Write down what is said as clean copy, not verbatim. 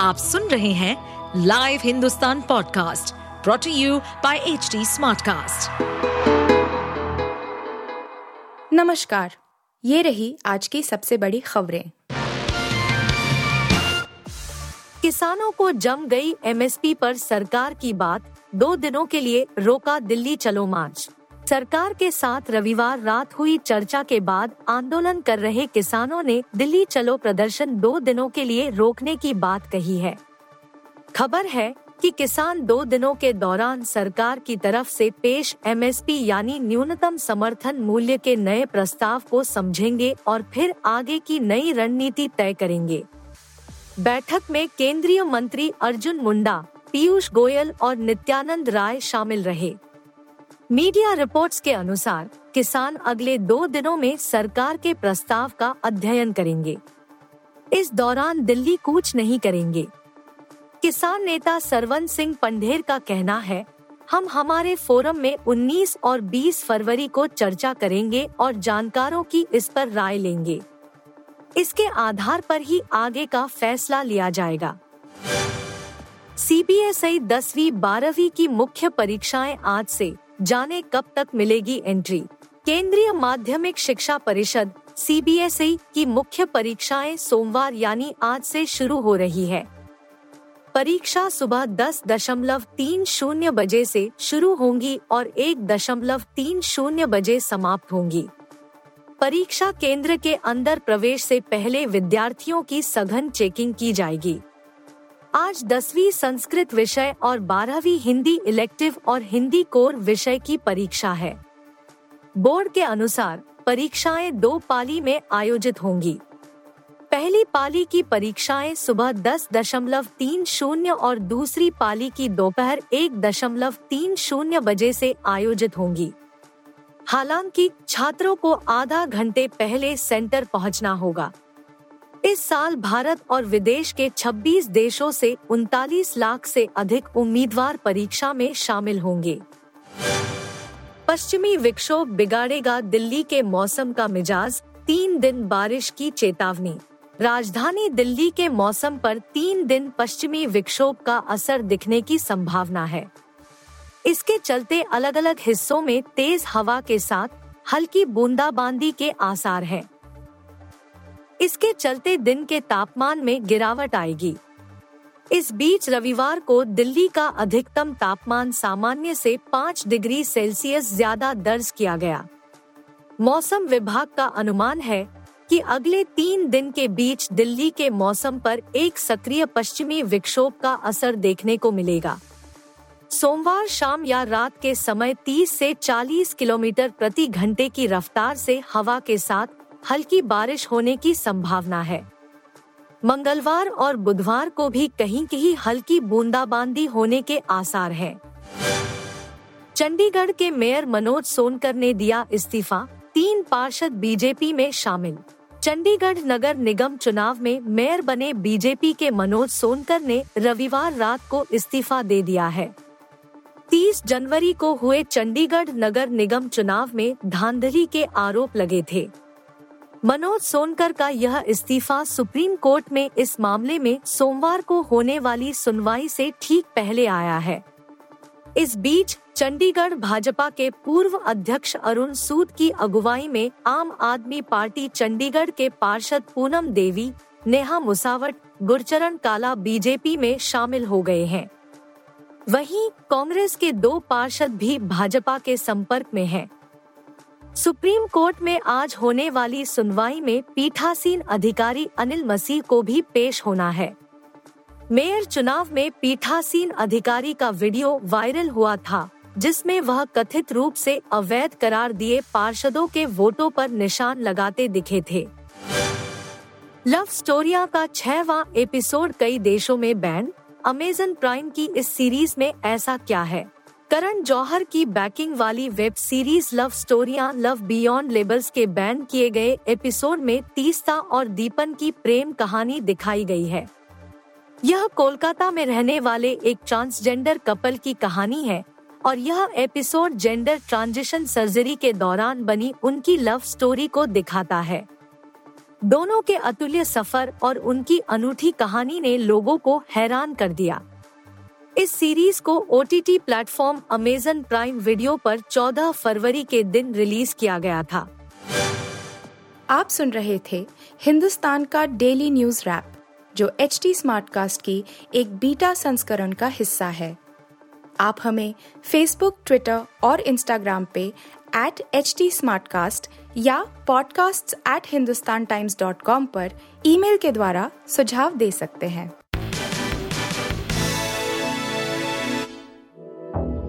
आप सुन रहे हैं live Hindustan podcast brought to you by HT Smartcast. नमस्कार, ये रही आज की सबसे बड़ी खबरें। किसानों को जम गई एमएसपी पर सरकार की बात, 2 दिनों के लिए रोका दिल्ली चलो मार्च। सरकार के साथ रविवार रात हुई चर्चा के बाद आंदोलन कर रहे किसानों ने दिल्ली चलो प्रदर्शन 2 दिनों के लिए रोकने की बात कही है। खबर है कि किसान 2 दिनों के दौरान सरकार की तरफ से पेश एमएसपी यानी न्यूनतम समर्थन मूल्य के नए प्रस्ताव को समझेंगे और फिर आगे की नई रणनीति तय करेंगे। बैठक में केंद्रीय मंत्री अर्जुन मुंडा, पीयूष गोयल और नित्यानंद राय शामिल रहे। मीडिया रिपोर्ट्स के अनुसार किसान अगले 2 दिनों में सरकार के प्रस्ताव का अध्ययन करेंगे। इस दौरान दिल्ली कूच नहीं करेंगे। किसान नेता सरवन सिंह पंधेर का कहना है, हम हमारे फोरम में 19 और 20 फरवरी को चर्चा करेंगे और जानकारों की इस पर राय लेंगे। इसके आधार पर ही आगे का फैसला लिया जाएगा। सीबीएसई 10वीं-12वीं की मुख्य परीक्षाएं आज से, जाने कब तक मिलेगी एंट्री। केंद्रीय माध्यमिक शिक्षा परिषद (सीबीएसई) की मुख्य परीक्षाएं सोमवार यानी आज से शुरू हो रही है। परीक्षा सुबह 10:30 बजे से शुरू होंगी और 1:30 बजे समाप्त होंगी। परीक्षा केंद्र के अंदर प्रवेश से पहले विद्यार्थियों की सघन चेकिंग की जाएगी। आज 10वीं संस्कृत विषय और 12वीं हिंदी इलेक्टिव और हिंदी कोर विषय की परीक्षा है। बोर्ड के अनुसार परीक्षाएं 2 पाली में आयोजित होंगी। पहली पाली की परीक्षाएं सुबह 10:30 और दूसरी पाली की दोपहर 1:30 बजे से आयोजित होंगी। हालांकि छात्रों को आधा घंटे पहले सेंटर पहुंचना होगा। इस साल भारत और विदेश के 26 देशों से 39 लाख से अधिक उम्मीदवार परीक्षा में शामिल होंगे। पश्चिमी विक्षोभ बिगाड़ेगा दिल्ली के मौसम का मिजाज, 3 दिन बारिश की चेतावनी। राजधानी दिल्ली के मौसम पर 3 दिन पश्चिमी विक्षोभ का असर दिखने की संभावना है। इसके चलते अलग अलग हिस्सों में तेज हवा के साथ हल्की बूंदाबांदी के आसार हैं। इसके चलते दिन के तापमान में गिरावट आएगी। इस बीच रविवार को दिल्ली का अधिकतम तापमान सामान्य से 5 डिग्री सेल्सियस ज्यादा दर्ज किया गया। मौसम विभाग का अनुमान है कि अगले 3 दिन के बीच दिल्ली के मौसम पर एक सक्रिय पश्चिमी विक्षोभ का असर देखने को मिलेगा। सोमवार शाम या रात के समय 30 से 40 किलोमीटर प्रति घंटे की रफ्तार से हवा के साथ हल्की बारिश होने की संभावना है। मंगलवार और बुधवार को भी कहीं कहीं हल्की बूंदाबांदी होने के आसार हैं। चंडीगढ़ के मेयर मनोज सोनकर ने दिया इस्तीफा, 3 पार्षद बीजेपी में शामिल। चंडीगढ़ नगर निगम चुनाव में मेयर बने बीजेपी के मनोज सोनकर ने रविवार रात को इस्तीफा दे दिया है। 30 जनवरी को हुए चंडीगढ़ नगर निगम चुनाव में धांधली के आरोप लगे थे। मनोज सोनकर का यह इस्तीफा सुप्रीम कोर्ट में इस मामले में सोमवार को होने वाली सुनवाई से ठीक पहले आया है। इस बीच चंडीगढ़ भाजपा के पूर्व अध्यक्ष अरुण सूद की अगुवाई में आम आदमी पार्टी चंडीगढ़ के पार्षद पूनम देवी, नेहा मुसावट, गुरचरण काला बीजेपी में शामिल हो गए हैं। वहीं कांग्रेस के 2 पार्षद भी भाजपा के संपर्क में हैं। सुप्रीम कोर्ट में आज होने वाली सुनवाई में पीठासीन अधिकारी अनिल मसीह को भी पेश होना है। मेयर चुनाव में पीठासीन अधिकारी का वीडियो वायरल हुआ था, जिसमें वह कथित रूप से अवैध करार दिए पार्षदों के वोटों पर निशान लगाते दिखे थे। लव स्टोरिया का 6वां एपिसोड कई देशों में बैन, अमेजन प्राइम की इस सीरीज में ऐसा क्या है। करण जौहर की बैकिंग वाली वेब सीरीज लव स्टोरियां लव बियॉन्ड लेबल्स के बैन किए गए एपिसोड में तीस्ता और दीपन की प्रेम कहानी दिखाई गई है। यह कोलकाता में रहने वाले एक ट्रांसजेंडर कपल की कहानी है और यह एपिसोड जेंडर ट्रांजिशन सर्जरी के दौरान बनी उनकी लव स्टोरी को दिखाता है। दोनों के अतुल्य सफर और उनकी अनूठी कहानी ने लोगों को हैरान कर दिया। इस सीरीज को OTT platform Amazon Prime Video पर 14 फरवरी के दिन रिलीज किया गया था। आप सुन रहे थे हिंदुस्तान का डेली न्यूज रैप, जो एचटी स्मार्टकास्ट की एक बीटा संस्करण का हिस्सा है। आप हमें फेसबुक, ट्विटर और इंस्टाग्राम पे @HT Smartcast या podcasts@hindustantimes.com पर ईमेल के द्वारा सुझाव दे सकते हैं।